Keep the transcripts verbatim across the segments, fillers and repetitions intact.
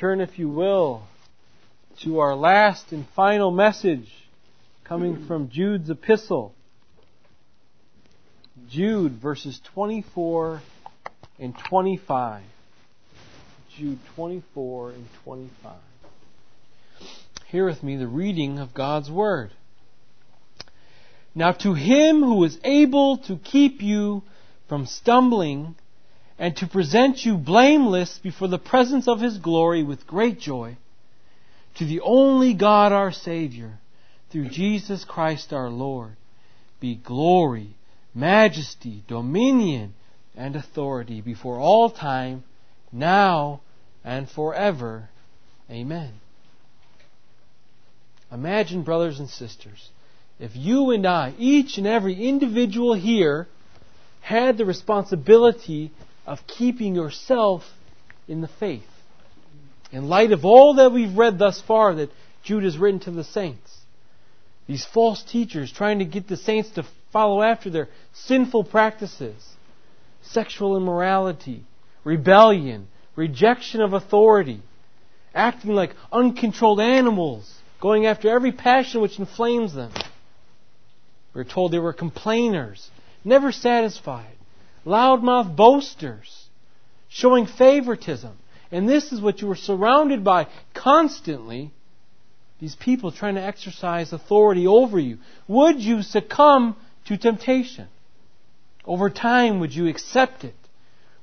Turn, if you will, to our last and final message coming from Jude's epistle. Jude, verses twenty-four and twenty-five. Jude twenty-four and twenty-five. Hear with me the reading of God's Word. Now to Him who is able to keep you from stumbling and to present you blameless before the presence of His glory with great joy, to the only God our Savior, through Jesus Christ our Lord, be glory, majesty, dominion, and authority before all time, now and forever. Amen. Imagine, brothers and sisters, if you and I, each and every individual here, had the responsibility of keeping yourself in the faith. In light of all that we've read thus far that Jude has written to the saints, these false teachers trying to get the saints to follow after their sinful practices, sexual immorality, rebellion, rejection of authority, acting like uncontrolled animals, going after every passion which inflames them. We're told they were complainers, never satisfied, loudmouth boasters, showing favoritism. And this is what you were surrounded by constantly, these people trying to exercise authority over you. Would you succumb to temptation? Over time, would you accept it?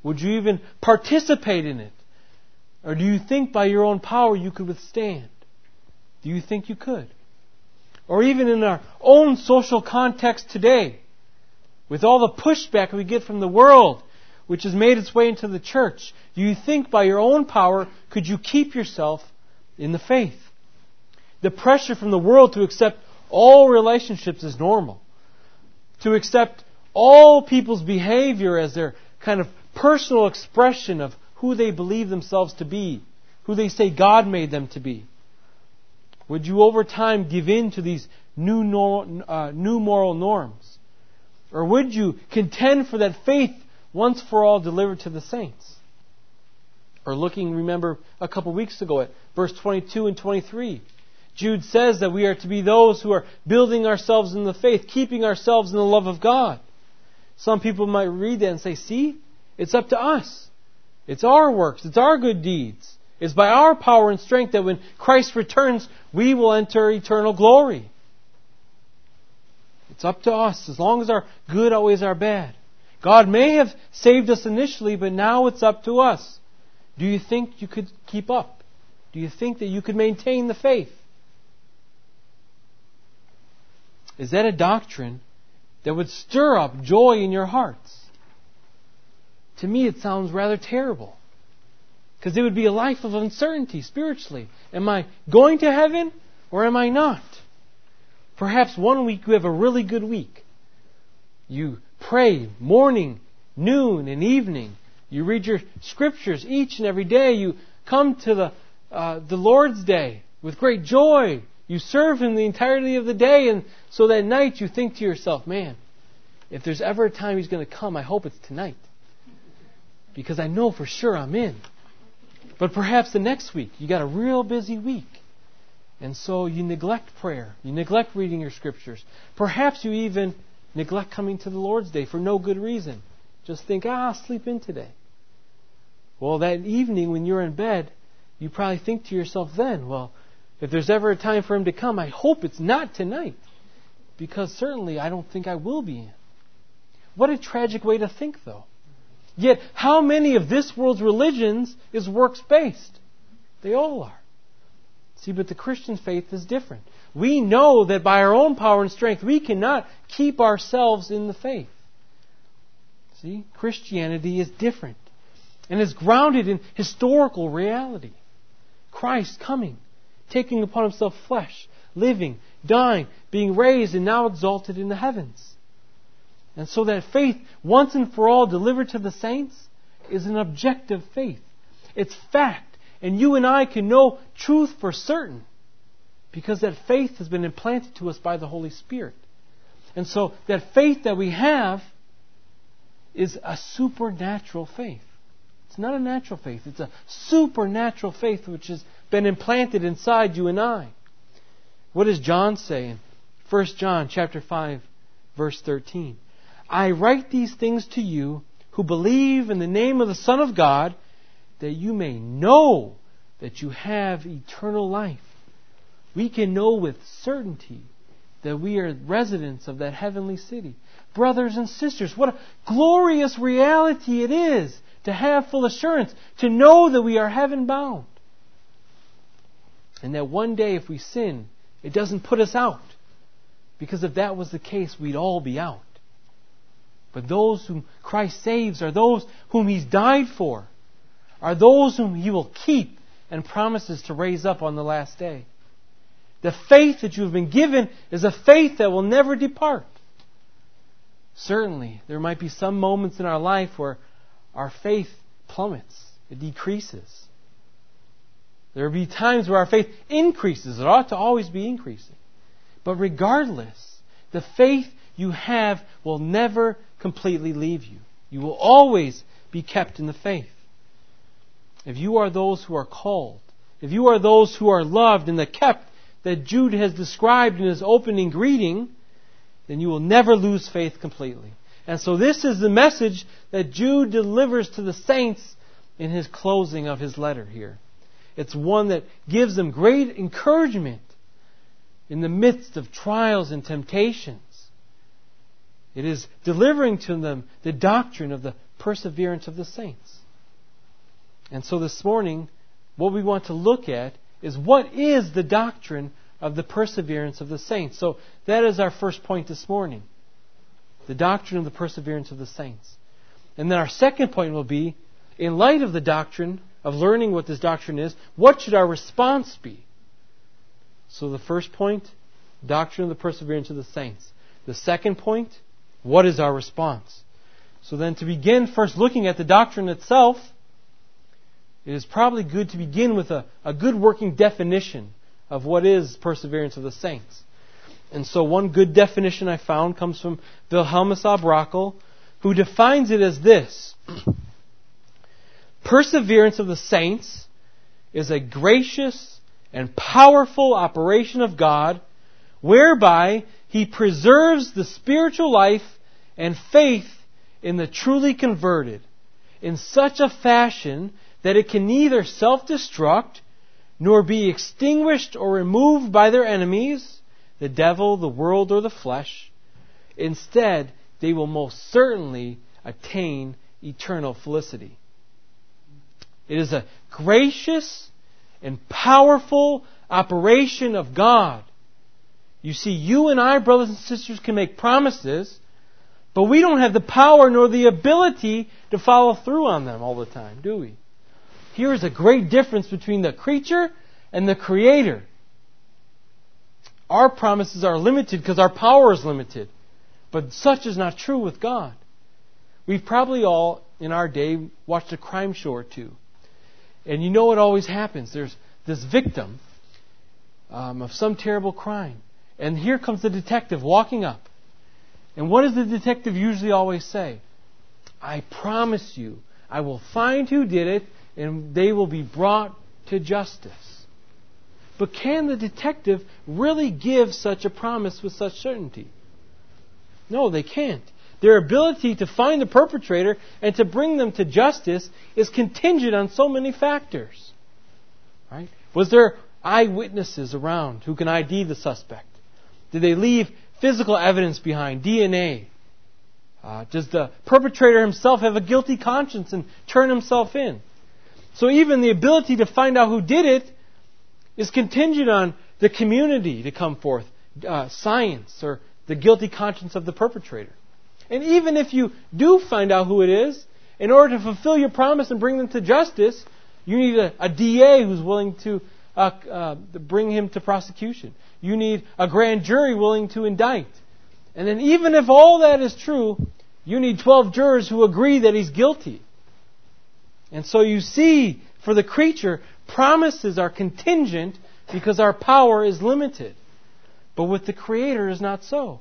Would you even participate in it? Or do you think by your own power you could withstand? Do you think you could? Or even in our own social context today, with all the pushback we get from the world, which has made its way into the church, do you think by your own power could you keep yourself in the faith? The pressure from the world to accept all relationships as normal, to accept all people's behavior as their kind of personal expression of who they believe themselves to be, who they say God made them to be. Would you over time give in to these new normal, uh, new moral norms? Or would you contend for that faith once for all delivered to the saints? Or looking, remember, a couple weeks ago at verse twenty-two and twenty-three, Jude says that we are to be those who are building ourselves in the faith, keeping ourselves in the love of God. Some people might read that and say, see, it's up to us. It's our works. It's our good deeds. It's by our power and strength that when Christ returns, we will enter eternal glory. It's up to us, as long as our good outweighs our bad. God may have saved us initially, but now it's up to us. Do you think you could keep up? Do you think that you could maintain the faith? Is that a doctrine that would stir up joy in your hearts? To me, it sounds rather terrible, because it would be a life of uncertainty spiritually. Am I going to heaven or am I not? Perhaps one week you have a really good week. You pray morning, noon, and evening. You read your scriptures each and every day. You come to the uh, the Lord's Day with great joy. You serve Him the entirety of the day. And so that night you think to yourself, man, if there's ever a time He's going to come, I hope it's tonight, because I know for sure I'm in. But perhaps the next week you got a real busy week. And so you neglect prayer. You neglect reading your scriptures. Perhaps you even neglect coming to the Lord's Day for no good reason. Just think, ah, I'll sleep in today. Well, that evening when you're in bed, you probably think to yourself then, well, if there's ever a time for Him to come, I hope it's not tonight, because certainly I don't think I will be in. What a tragic way to think, though. Yet, how many of this world's religions is works-based? They all are. See, but the Christian faith is different. We know that by our own power and strength, we cannot keep ourselves in the faith. See, Christianity is different and is grounded in historical reality. Christ coming, taking upon Himself flesh, living, dying, being raised, and now exalted in the heavens. And so that faith, once and for all delivered to the saints, is an objective faith. It's fact. And you and I can know truth for certain, because that faith has been implanted to us by the Holy Spirit. And so that faith that we have is a supernatural faith. It's not a natural faith. It's a supernatural faith which has been implanted inside you and I. What does John say in First John chapter five, verse thirteen? I write these things to you who believe in the name of the Son of God, that you may know that you have eternal life. We can know with certainty that we are residents of that heavenly city. Brothers and sisters, what a glorious reality it is to have full assurance, to know that we are heaven-bound. And that one day if we sin, it doesn't put us out. Because if that was the case, we'd all be out. But those whom Christ saves are those whom He's died for, are those whom He will keep and promises to raise up on the last day. The faith that you have been given is a faith that will never depart. Certainly, there might be some moments in our life where our faith plummets. It decreases. There will be times where our faith increases. It ought to always be increasing. But regardless, the faith you have will never completely leave you. You will always be kept in the faith. If you are those who are called, if you are those who are loved and the kept that Jude has described in his opening greeting, then you will never lose faith completely. And so this is the message that Jude delivers to the saints in his closing of his letter here. It's one that gives them great encouragement in the midst of trials and temptations. It is delivering to them the doctrine of the perseverance of the saints. And so this morning, what we want to look at is what is the doctrine of the perseverance of the saints. So that is our first point this morning. The doctrine of the perseverance of the saints. And then our second point will be, in light of the doctrine, of learning what this doctrine is, what should our response be? So the first point, doctrine of the perseverance of the saints. The second point, what is our response? So then to begin first looking at the doctrine itself, it is probably good to begin with a, a good working definition of what is perseverance of the saints. And so one good definition I found comes from Wilhelmus Abrakel, who defines it as this. Perseverance of the saints is a gracious and powerful operation of God, whereby He preserves the spiritual life and faith in the truly converted in such a fashion that it can neither self-destruct nor be extinguished or removed by their enemies, the devil, the world, or the flesh. Instead, they will most certainly attain eternal felicity. It is a gracious and powerful operation of God. You see, you and I, brothers and sisters, can make promises, but we don't have the power nor the ability to follow through on them all the time, do we? Here is a great difference between the creature and the Creator. Our promises are limited because our power is limited. But such is not true with God. We've probably all, in our day, watched a crime show or two. And you know what always happens. There's this victim um, of some terrible crime. And here comes the detective walking up. And what does the detective usually always say? I promise you, I will find who did it, and they will be brought to justice. But can the detective really give such a promise with such certainty? No, they can't. Their ability to find the perpetrator and to bring them to justice is contingent on so many factors. Right? Was there eyewitnesses around who can I D the suspect? Did they leave physical evidence behind, D N A? Uh, does the perpetrator himself have a guilty conscience and turn himself in? So even the ability to find out who did it is contingent on the community to come forth, uh, science, or the guilty conscience of the perpetrator. And even if you do find out who it is, in order to fulfill your promise and bring them to justice, you need a, a D A who's willing to uh, uh, bring him to prosecution. You need a grand jury willing to indict. And then even if all that is true, you need twelve jurors who agree that he's guilty. And so you see, for the creature, promises are contingent because our power is limited. But with the Creator, it is not so.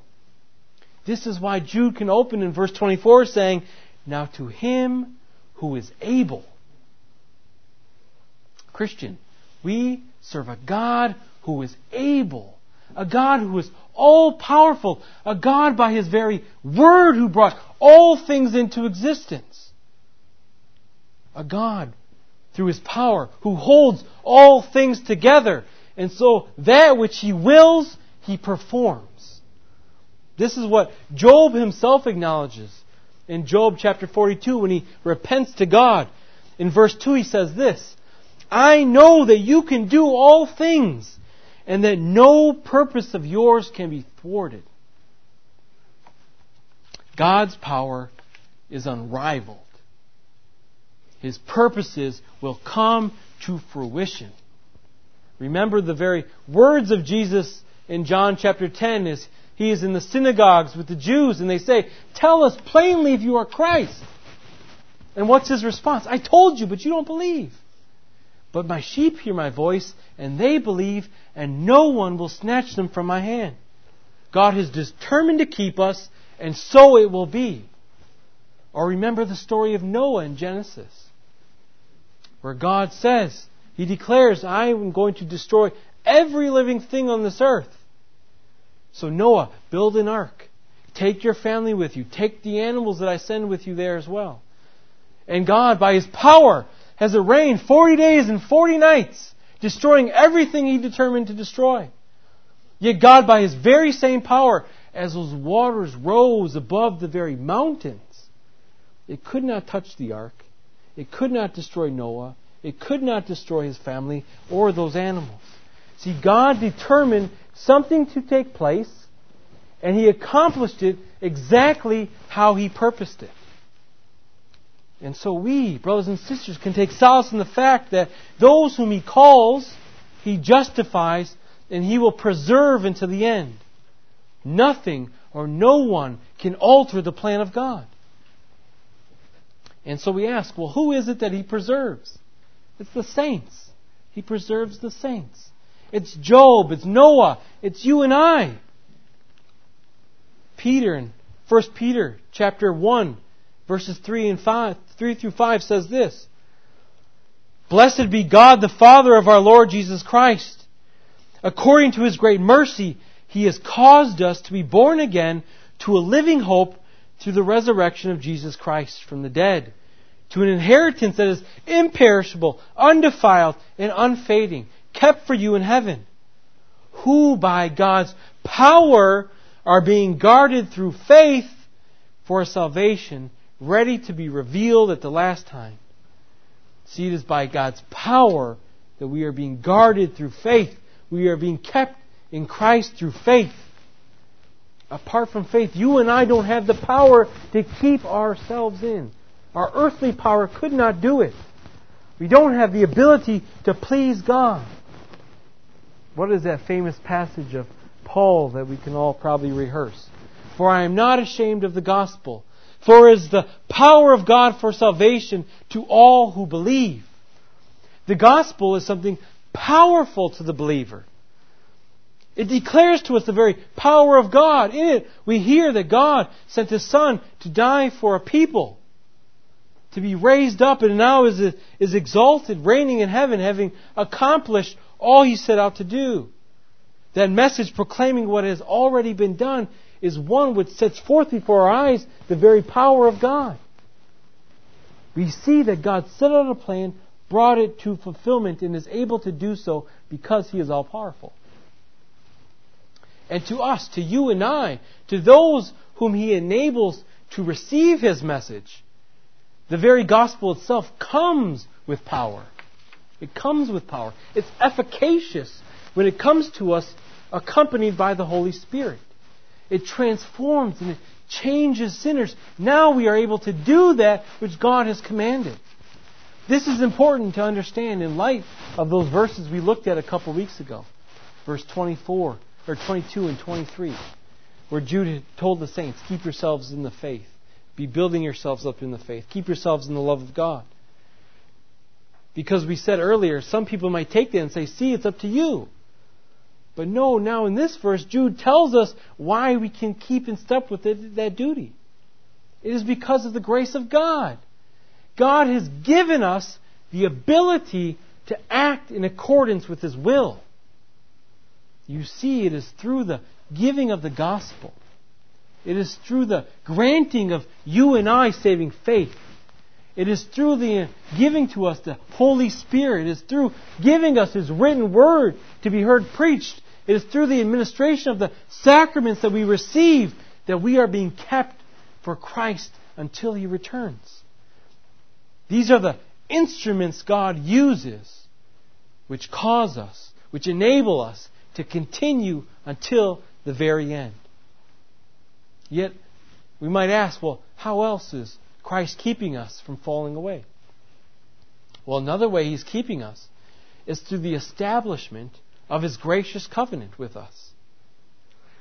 This is why Jude can open in verse twenty-four saying, Now to Him who is able Christian, we serve a God who is able, a God who is all-powerful, a God by His very Word who brought all things into existence, a God through His power who holds all things together. And so that which He wills, He performs. This is what Job himself acknowledges in Job chapter forty-two when he repents to God. In verse two he says this, "I know that you can do all things, and that no purpose of yours can be thwarted." God's power is unrivaled. His purposes will come to fruition. Remember the very words of Jesus in John chapter ten as He is in the synagogues with the Jews and they say, "Tell us plainly if you are Christ." And what's His response? "I told you, but you don't believe. But my sheep hear my voice, and they believe, and no one will snatch them from my hand." God is determined to keep us, and so it will be. Or remember the story of Noah in Genesis, where God says, He declares, "I am going to destroy every living thing on this earth. So Noah, build an ark. Take your family with you. Take the animals that I send with you there as well." And God, by His power, has arranged forty days and forty nights, destroying everything He determined to destroy. Yet God, by His very same power, as those waters rose above the very mountains, it could not touch the ark. It could not destroy Noah. It could not destroy his family or those animals. See, God determined something to take place, and He accomplished it exactly how He purposed it. And so we, brothers and sisters, can take solace in the fact that those whom He calls, He justifies, and He will preserve until the end. Nothing or no one can alter the plan of God. And so we ask, well, who is it that He preserves? It's the saints. He preserves the saints. It's Job, it's Noah, it's you and I. Peter in First Peter chapter one, verses three and five, three through five says this, "Blessed be God, the Father of our Lord Jesus Christ. According to His great mercy, He has caused us to be born again to a living hope through the resurrection of Jesus Christ from the dead, to an inheritance that is imperishable, undefiled, and unfading, kept for you in heaven, who by God's power are being guarded through faith for salvation, ready to be revealed at the last time." See, it is by God's power that we are being guarded through faith. We are being kept in Christ through faith. Apart from faith, you and I don't have the power to keep ourselves in. Our earthly power could not do it. We don't have the ability to please God. What is that famous passage of Paul that we can all probably rehearse? "For I am not ashamed of the gospel, for it is the power of God for salvation to all who believe." The gospel is something powerful to the believer. It declares to us the very power of God. In it, we hear that God sent His Son to die for a people, to be raised up, and now is, is exalted, reigning in heaven, having accomplished all He set out to do. That message proclaiming what has already been done is one which sets forth before our eyes the very power of God. We see that God set out a plan, brought it to fulfillment, and is able to do so because He is all-powerful. And to us, to you and I, to those whom He enables to receive His message, the very gospel itself comes with power. It comes with power. It's efficacious when it comes to us accompanied by the Holy Spirit. It transforms and it changes sinners. Now we are able to do that which God has commanded. This is important to understand in light of those verses we looked at a couple weeks ago. Verse twenty-four, or twenty-two and twenty-three, where Jude told the saints, "Keep yourselves in the faith. Be building yourselves up in the faith. Keep yourselves in the love of God." Because we said earlier, some people might take that and say, "See, it's up to you." But no, now in this verse, Jude tells us why we can keep in step with it, that duty. It is because of the grace of God. God has given us the ability to act in accordance with His will. You see, it is through the giving of the gospel. It is through the granting of you and I saving faith. It is through the giving to us the Holy Spirit. It is through giving us His written word to be heard preached. It is through the administration of the sacraments that we receive that we are being kept for Christ until He returns. These are the instruments God uses which cause us, which enable us to continue until the very end. Yet, we might ask, well, how else is Christ keeping us from falling away? Well, another way He's keeping us is through the establishment of His gracious covenant with us.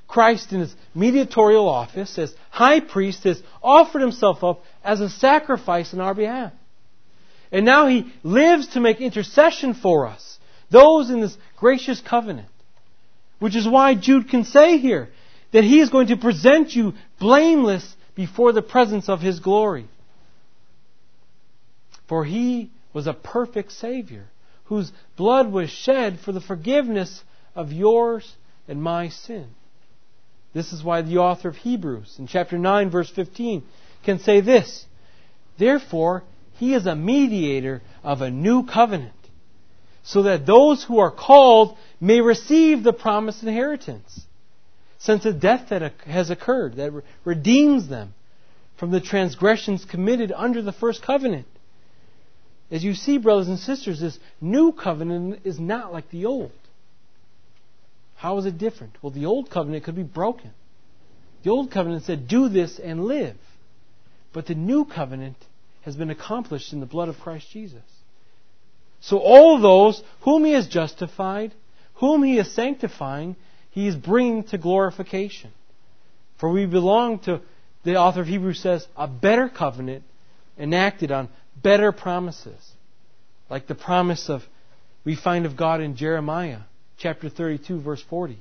Christ, in His mediatorial office as high priest, has offered Himself up as a sacrifice on our behalf. And now He lives to make intercession for us, those in this gracious covenant. Which is why Jude can say here that He is going to present you blameless before the presence of His glory. For He was a perfect Savior, whose blood was shed for the forgiveness of yours and my sin. This is why the author of Hebrews, in chapter nine, verse fifteen, can say this: "Therefore, He is a mediator of a new covenant, so that those who are called may receive the promised inheritance, since a death that has occurred that redeems them from the transgressions committed under the first covenant." As you see, brothers and sisters, this new covenant is not like the old. How is it different? Well, the old covenant could be broken. The old covenant said, "Do this and live." But the new covenant has been accomplished in the blood of Christ Jesus. So all those whom He has justified, whom He is sanctifying, He is bringing to glorification. For we belong to, the author of Hebrews says, a better covenant enacted on better promises. Like the promise of we find of God in Jeremiah, chapter thirty-two, verse forty.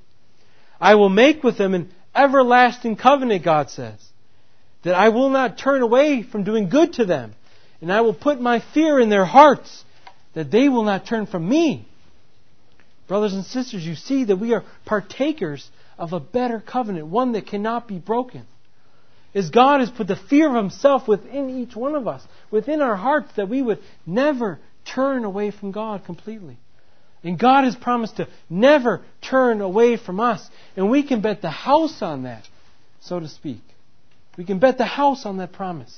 "I will make with them an everlasting covenant," God says, "that I will not turn away from doing good to them, and I will put my fear in their hearts, that they will not turn from me." Brothers and sisters, you see that we are partakers of a better covenant, one that cannot be broken. As God has put the fear of Himself within each one of us, within our hearts, that we would never turn away from God completely. And God has promised to never turn away from us. And we can bet the house on that, so to speak. We can bet the house on that promise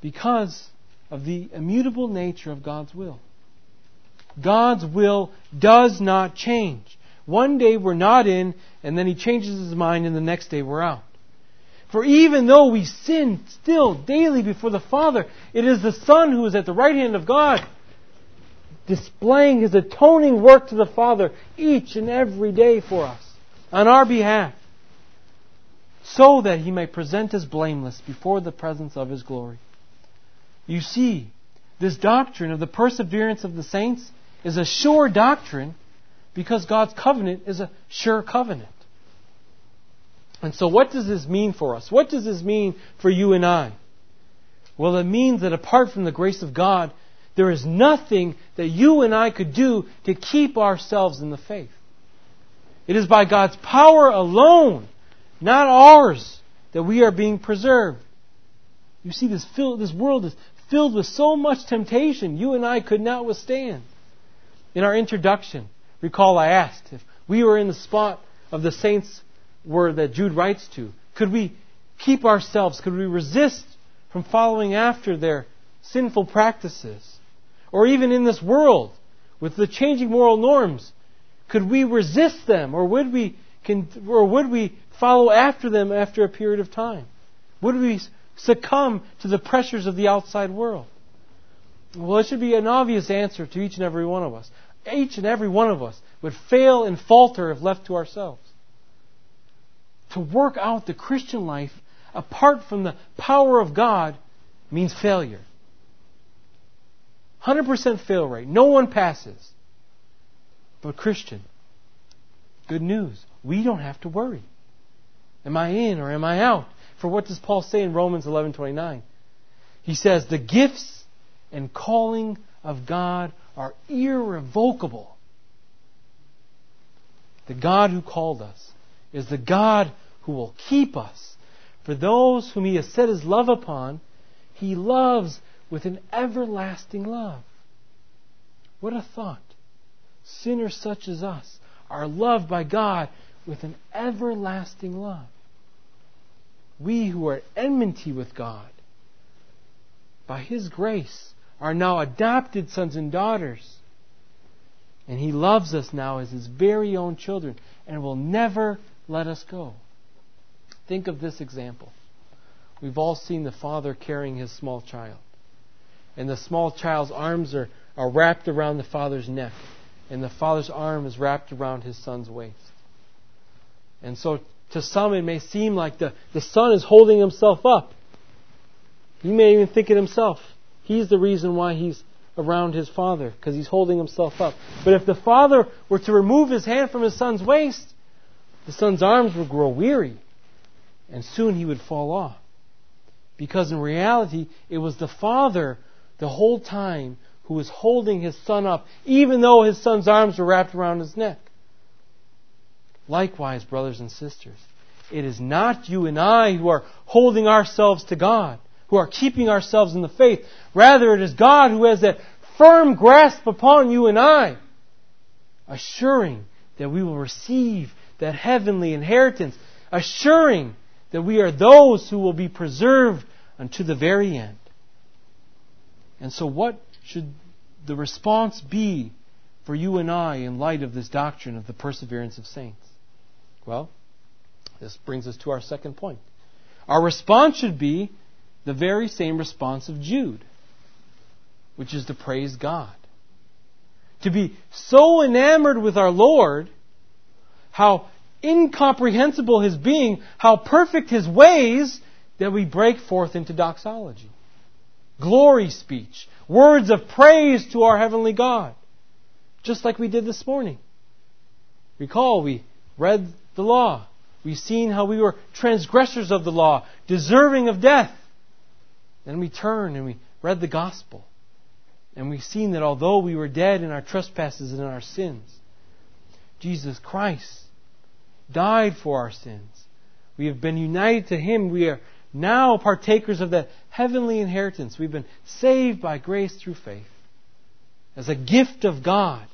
because of the immutable nature of God's will. God's will does not change. One day we're not in, and then He changes His mind, and the next day we're out. For even though we sin still daily before the Father, it is the Son who is at the right hand of God, displaying His atoning work to the Father each and every day for us, on our behalf, so that He may present us blameless before the presence of His glory. You see, this doctrine of the perseverance of the saints is a sure doctrine because God's covenant is a sure covenant. And so what does this mean for us? What does this mean for you and I? Well, it means that apart from the grace of God, there is nothing that you and I could do to keep ourselves in the faith. It is by God's power alone, not ours, that we are being preserved. You see, this, fill, this world is filled with so much temptation you and I could not withstand. In our introduction, recall I asked if we were in the spot of the saints were that Jude writes to, could we keep ourselves, could we resist from following after their sinful practices? Or even in this world, with the changing moral norms, could we resist them, or would we, can, or would we follow after them after a period of time? Would we succumb to the pressures of the outside world? Well, it should be an obvious answer to each and every one of us. Each and every one of us would fail and falter if left to ourselves. To work out the Christian life apart from the power of God means failure. one hundred percent fail rate. No one passes. But Christian, good news. We don't have to worry. Am I in or am I out? For what does Paul say in Romans eleven twenty-nine? He says, "The gifts and calling of God are irrevocable. The God who called us is the God who will keep us. For those whom He has set His love upon, He loves with an everlasting love. What a thought. Sinners such as us are loved by God with an everlasting love. We who are at enmity with God, by His grace, are now adopted sons and daughters. And He loves us now as His very own children and will never let us go. Think of this example. We've all seen the father carrying his small child. And the small child's arms are, are wrapped around the father's neck. And the father's arm is wrapped around his son's waist. And so to some it may seem like the, the son is holding himself up. He may even think it himself. He's the reason why he's around his father, because he's holding himself up. But if the father were to remove his hand from his son's waist, the son's arms would grow weary, and soon he would fall off. Because in reality, it was the father the whole time who was holding his son up, even though his son's arms were wrapped around his neck. Likewise, brothers and sisters, it is not you and I who are holding ourselves to God, who are keeping ourselves in the faith. Rather, it is God who has that firm grasp upon you and I, assuring that we will receive that heavenly inheritance, assuring that we are those who will be preserved unto the very end. And so what should the response be for you and I in light of this doctrine of the perseverance of saints? Well, this brings us to our second point. Our response should be the very same response of Jude, which is to praise God. To be so enamored with our Lord, how incomprehensible His being, how perfect His ways, that we break forth into doxology. Glory speech, words of praise to our heavenly God, just like we did this morning. Recall, we read the law. We've seen how we were transgressors of the law, deserving of death. Then we turned and we read the gospel. And we've seen that although we were dead in our trespasses and in our sins, Jesus Christ died for our sins. We have been united to Him. We are now partakers of that heavenly inheritance. We've been saved by grace through faith as a gift of God.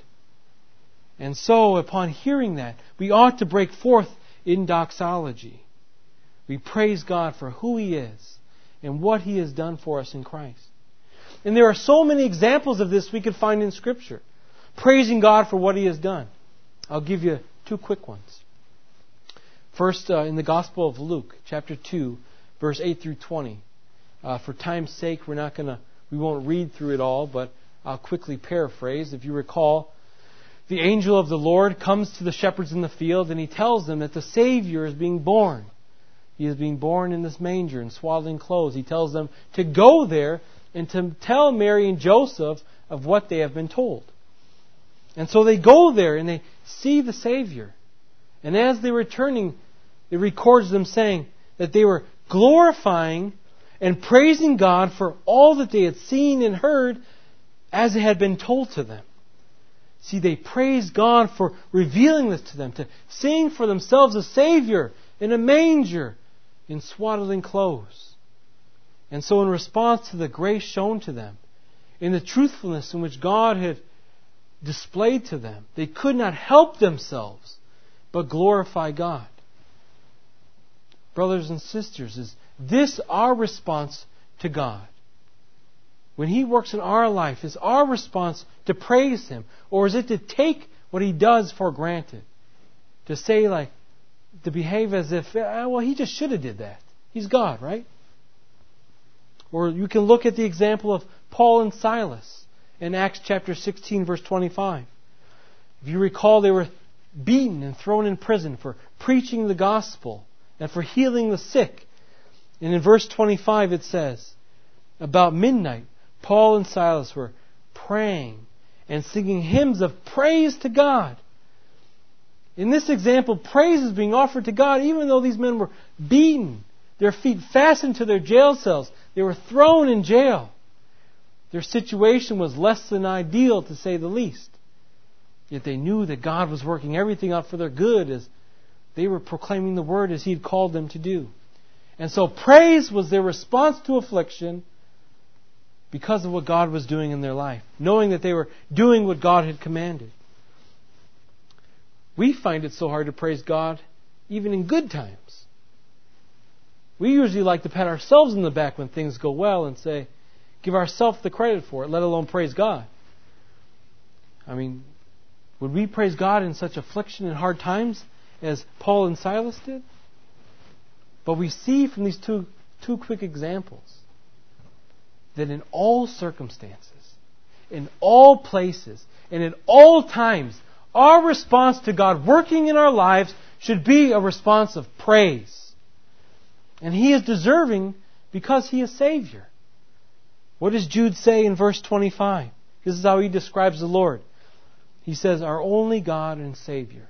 And so, upon hearing that, we ought to break forth in doxology. We praise God for who He is and what He has done for us in Christ. And there are so many examples of this we could find in Scripture, praising God for what He has done. I'll give you two quick ones. First, uh, in the Gospel of Luke, chapter two, verse eight through twenty. Uh, for time's sake, we're not gonna, we won't read through it all, but I'll quickly paraphrase. If you recall, the angel of the Lord comes to the shepherds in the field, and he tells them that the Savior is being born. He is being born in this manger in swaddling clothes. He tells them to go there and to tell Mary and Joseph of what they have been told. And so they go there and they see the Savior. And as they were returning, it records them saying that they were glorifying and praising God for all that they had seen and heard as it had been told to them. See, they praised God for revealing this to them, to seeing for themselves a Savior in a manger, in swaddling clothes. And so in response to the grace shown to them, in the truthfulness in which God had displayed to them, they could not help themselves but glorify God. Brothers and sisters, is this our response to God? When He works in our life, is our response to praise Him? Or is it to take what He does for granted? To say like, to behave as if, well, He just should have did that. He's God, right? Or you can look at the example of Paul and Silas in Acts chapter sixteen, verse twenty-five. If you recall, they were beaten and thrown in prison for preaching the gospel and for healing the sick. And in verse twenty-five it says, about midnight, Paul and Silas were praying and singing hymns of praise to God. In this example, praise is being offered to God even though these men were beaten, their feet fastened to their jail cells. They were thrown in jail. Their situation was less than ideal, to say the least. Yet they knew that God was working everything out for their good as they were proclaiming the word as He had called them to do. And so praise was their response to affliction because of what God was doing in their life, knowing that they were doing what God had commanded. We find it so hard to praise God even in good times. We usually like to pat ourselves on the back when things go well and say, give ourselves the credit for it, let alone praise God. I mean, would we praise God in such affliction and hard times as Paul and Silas did? But we see from these two, two quick examples that in all circumstances, in all places, and in all times, our response to God working in our lives should be a response of praise. And He is deserving because He is Savior. What does Jude say in verse twenty-five? This is how he describes the Lord. He says, our only God and Savior.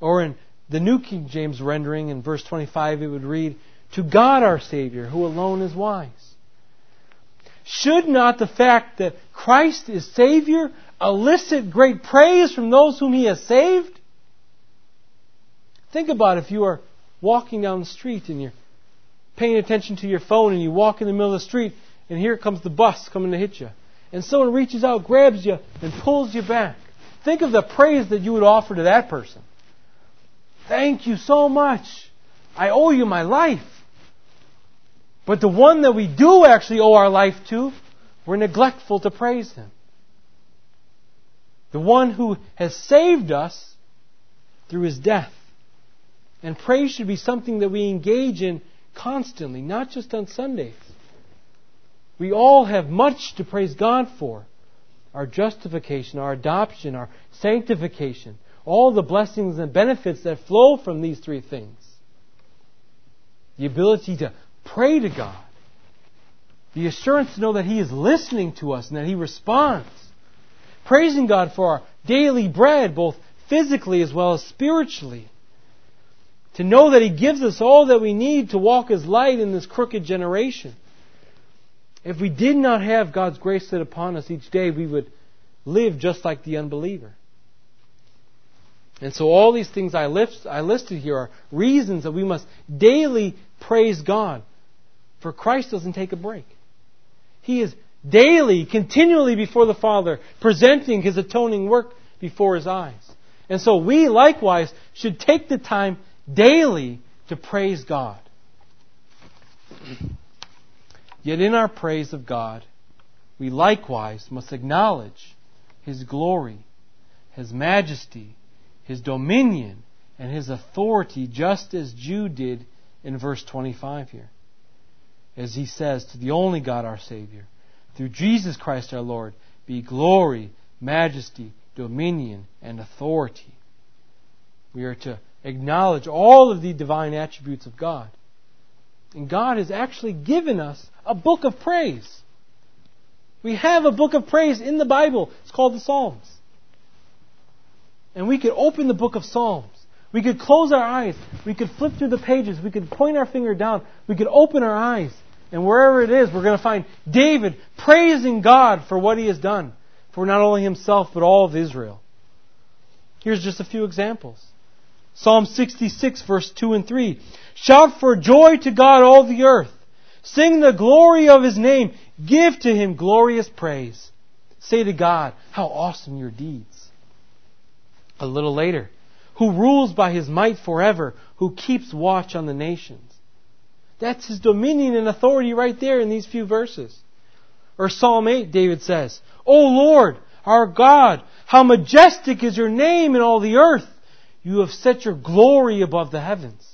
Or in the New King James rendering in verse twenty-five, it would read, to God our Savior, who alone is wise. Should not the fact that Christ is Savior elicit great praise from those whom He has saved? Think about if you are walking down the street and you're paying attention to your phone and you walk in the middle of the street and here comes the bus coming to hit you. And someone reaches out, grabs you, and pulls you back. Think of the praise that you would offer to that person. Thank you so much. I owe you my life. But the one that we do actually owe our life to, we're neglectful to praise Him. The one who has saved us through His death. And praise should be something that we engage in constantly, not just on Sundays. We all have much to praise God for. Our justification, our adoption, our sanctification. All the blessings and benefits that flow from these three things. The ability to pray to God. The assurance to know that He is listening to us and that He responds. Praising God for our daily bread, both physically as well as spiritually. To know that He gives us all that we need to walk as light in this crooked generation. If we did not have God's grace set upon us each day, we would live just like the unbeliever. And so all these things I, list, I listed here are reasons that we must daily praise God. For Christ doesn't take a break. He is daily, continually before the Father, presenting His atoning work before His eyes. And so we likewise should take the time daily to praise God. Yet in our praise of God, we likewise must acknowledge His glory, His majesty, His dominion, and His authority, just as Jude did in verse twenty-five here. As he says, to the only God our Savior, through Jesus Christ our Lord, be glory, majesty, dominion, and authority. We are to acknowledge all of the divine attributes of God. And God has actually given us a book of praise. We have a book of praise in the Bible. It's called the Psalms. And we could open the book of Psalms. We could close our eyes. We could flip through the pages. We could point our finger down. We could open our eyes. And wherever it is, we're going to find David praising God for what he has done. For not only himself, but all of Israel. Here's just a few examples. Psalm sixty-six, verse two and three. Shout for joy to God, all the earth. Sing the glory of His name. Give to Him glorious praise. Say to God, how awesome your deeds. A little later, who rules by His might forever, who keeps watch on the nations. That's His dominion and authority right there in these few verses. Or Psalm eight, David says, O Lord, our God, how majestic is your name in all the earth. You have set your glory above the heavens.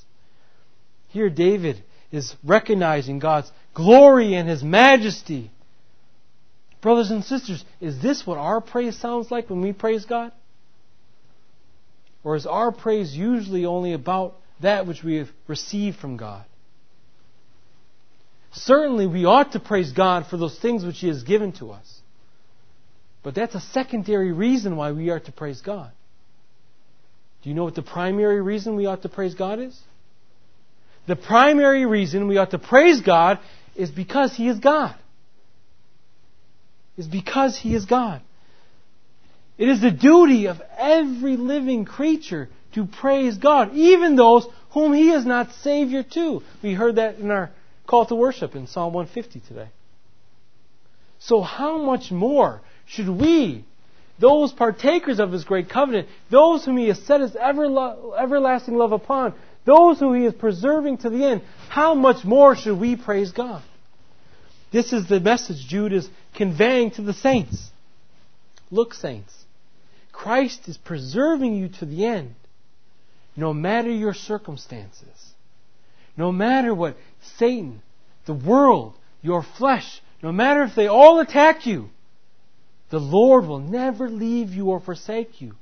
Here David is recognizing God's glory and His majesty. Brothers and sisters, is this what our praise sounds like when we praise God? Or is our praise usually only about that which we have received from God? Certainly we ought to praise God for those things which He has given to us. But that's a secondary reason why we are to praise God. Do you know what the primary reason we ought to praise God is? The primary reason we ought to praise God is because He is God. is because He is God. It is the duty of every living creature to praise God, even those whom He is not Savior to. We heard that in our call to worship in Psalm one fifty today. So how much more should we, those partakers of His great covenant, those whom He has set His everla- everlasting love upon, those whom He is preserving to the end, how much more should we praise God? This is the message Jude is conveying to the saints. Look, saints, Christ is preserving you to the end, no matter your circumstances, no matter what Satan, the world, your flesh, no matter if they all attack you, the Lord will never leave you or forsake you.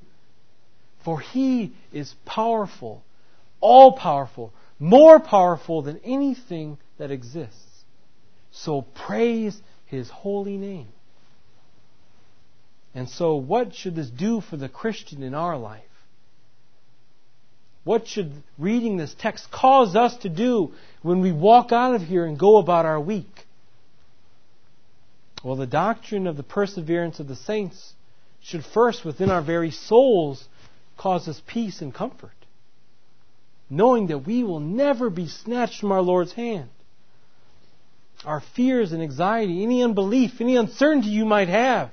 For He is powerful, all-powerful, more powerful than anything that exists. So praise His holy name. And so what should this do for the Christian in our life? What should reading this text cause us to do when we walk out of here and go about our week? Well, the doctrine of the perseverance of the saints should first, within our very souls, cause us peace and comfort, knowing that we will never be snatched from our Lord's hand. Our fears and anxiety, any unbelief, any uncertainty you might have,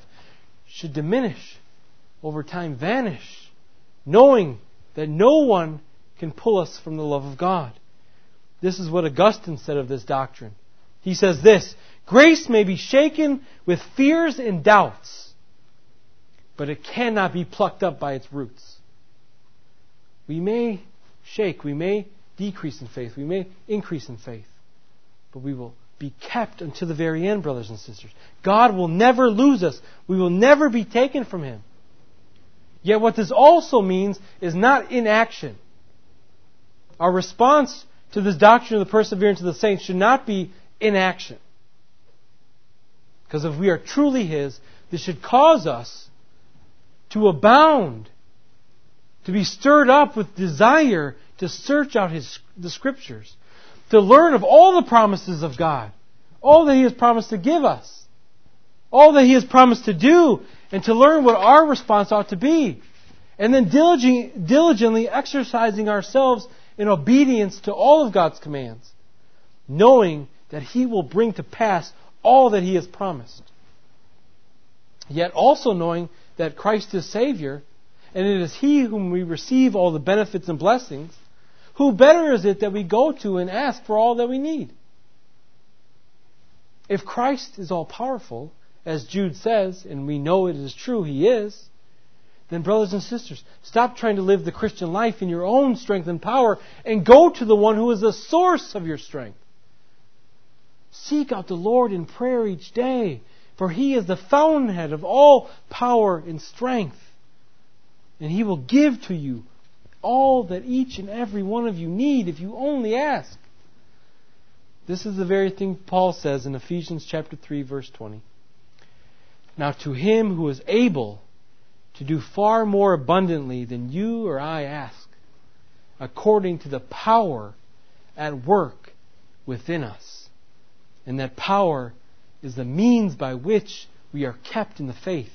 should diminish, over time vanish, knowing that no one can pull us from the love of God. This is what Augustine said of this doctrine. He says this, "Grace may be shaken with fears and doubts, but it cannot be plucked up by its roots." We may shake, we may decrease in faith, we may increase in faith, but we will be kept until the very end, brothers and sisters. God will never lose us. We will never be taken from Him. Yet what this also means is not inaction. Our response to this doctrine of the perseverance of the saints should not be inaction. Because if we are truly His, this should cause us to abound, to be stirred up with desire to search out His the Scriptures, to learn of all the promises of God, all that He has promised to give us, all that He has promised to do, and to learn what our response ought to be. And then diligently exercising ourselves in obedience to all of God's commands, knowing that He will bring to pass all that He has promised. Yet also knowing that Christ is Savior, and it is He whom we receive all the benefits and blessings, who better is it that we go to and ask for all that we need? If Christ is all-powerful, as Jude says, and we know it is true, He is, then brothers and sisters, stop trying to live the Christian life in your own strength and power, and go to the one who is the source of your strength. Seek out the Lord in prayer each day, for He is the fountainhead of all power and strength. And He will give to you all that each and every one of you need if you only ask. This is the very thing Paul says in Ephesians chapter three, verse twenty. "Now to Him who is able to do far more abundantly than you or I ask, according to the power at work within us." And that power is the means by which we are kept in the faith,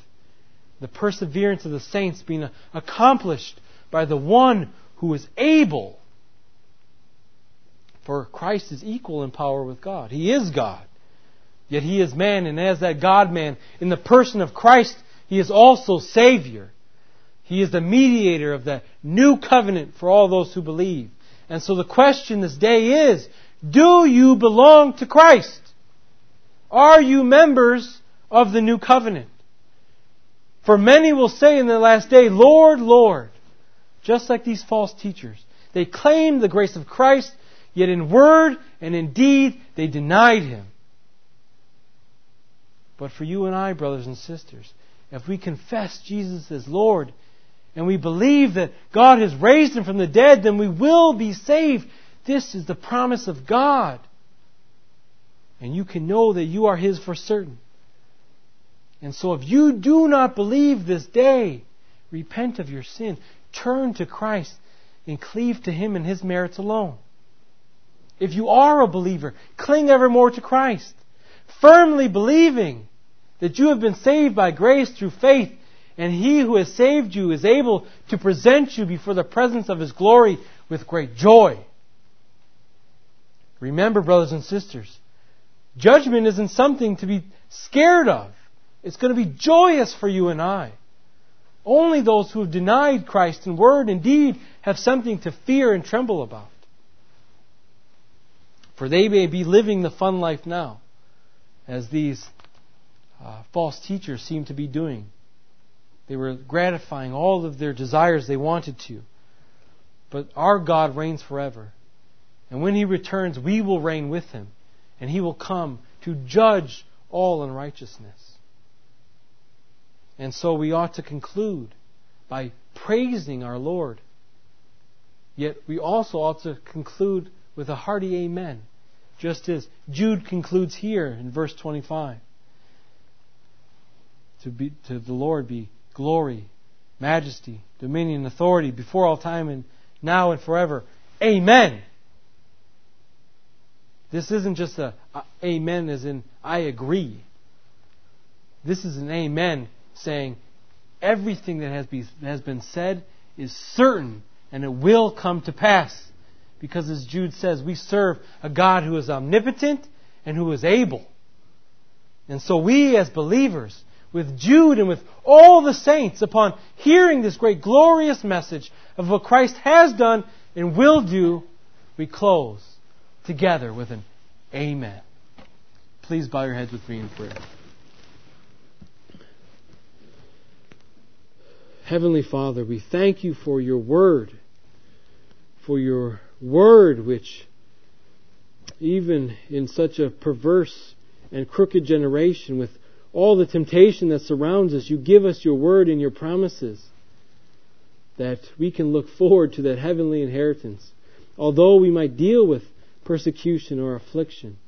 the perseverance of the saints being accomplished by the one who is able. For Christ is equal in power with God. He is God, yet He is man, and as that God-man, in the person of Christ, He is also Savior. He is the mediator of the new covenant for all those who believe. And so the question this day is, do you belong to Christ? Are you members of the new covenant? For many will say in the last day, "Lord, Lord," just like these false teachers. They claimed the grace of Christ, yet in word and in deed they denied Him. But for you and I, brothers and sisters, if we confess Jesus as Lord and we believe that God has raised Him from the dead, then we will be saved. This is the promise of God. And you can know that you are His for certain. And so if you do not believe this day, repent of your sin, turn to Christ, and cleave to Him and His merits alone. If you are a believer, cling evermore to Christ, firmly believing that you have been saved by grace through faith, and He who has saved you is able to present you before the presence of His glory with great joy. Remember, brothers and sisters, judgment isn't something to be scared of. It's going to be joyous for you and I. Only those who have denied Christ in word and deed have something to fear and tremble about. For they may be living the fun life now, as these uh, false teachers seem to be doing. They were gratifying all of their desires they wanted to. But our God reigns forever. And when He returns, we will reign with Him. And He will come to judge all unrighteousness. And so we ought to conclude by praising our Lord. Yet we also ought to conclude with a hearty amen, just as Jude concludes here in verse twenty-five. To be, to the Lord be glory, majesty, dominion, authority, before all time and now and forever. Amen! This isn't just a, a amen as in I agree. This is an amen saying everything that has, be, has been said is certain and it will come to pass. Because as Jude says, we serve a God who is omnipotent and who is able. And so we as believers, with Jude and with all the saints, upon hearing this great glorious message of what Christ has done and will do, we close together with an amen. Please bow your heads with me in prayer. Heavenly Father, we thank You for Your Word, for Your Word which, even in such a perverse and crooked generation, with all the temptation that surrounds us, You give us Your Word and Your promises that we can look forward to that heavenly inheritance, although we might deal with persecution or affliction.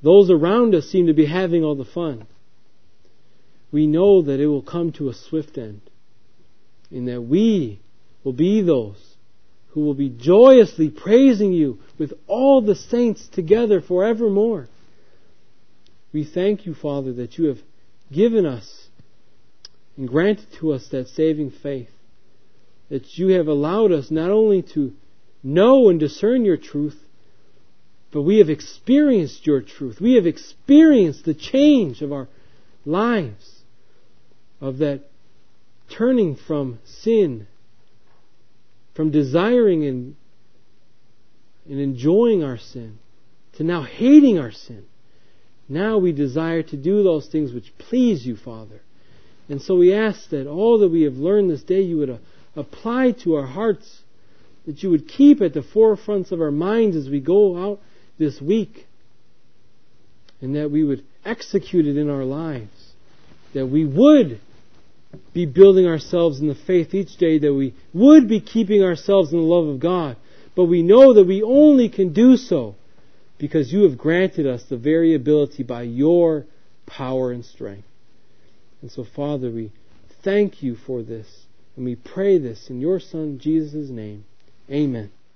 Those around us seem to be having all the fun. We know that it will come to a swift end, and that we will be those who will be joyously praising You with all the saints together forevermore. We thank You, Father, that You have given us and granted to us that saving faith, that You have allowed us not only to know and discern Your truth, but we have experienced Your truth. We have experienced the change of our lives, of that turning from sin, from desiring and, and enjoying our sin, to now hating our sin. Now we desire to do those things which please You, Father. And so we ask that all that we have learned this day, You would uh, apply to our hearts, that You would keep at the forefronts of our minds as we go out this week, and that we would execute it in our lives, that we would be building ourselves in the faith each day, that we would be keeping ourselves in the love of God. But we know that we only can do so because You have granted us the very ability by Your power and strength. And so, Father, we thank You for this, and we pray this in Your Son, Jesus' name. Amen.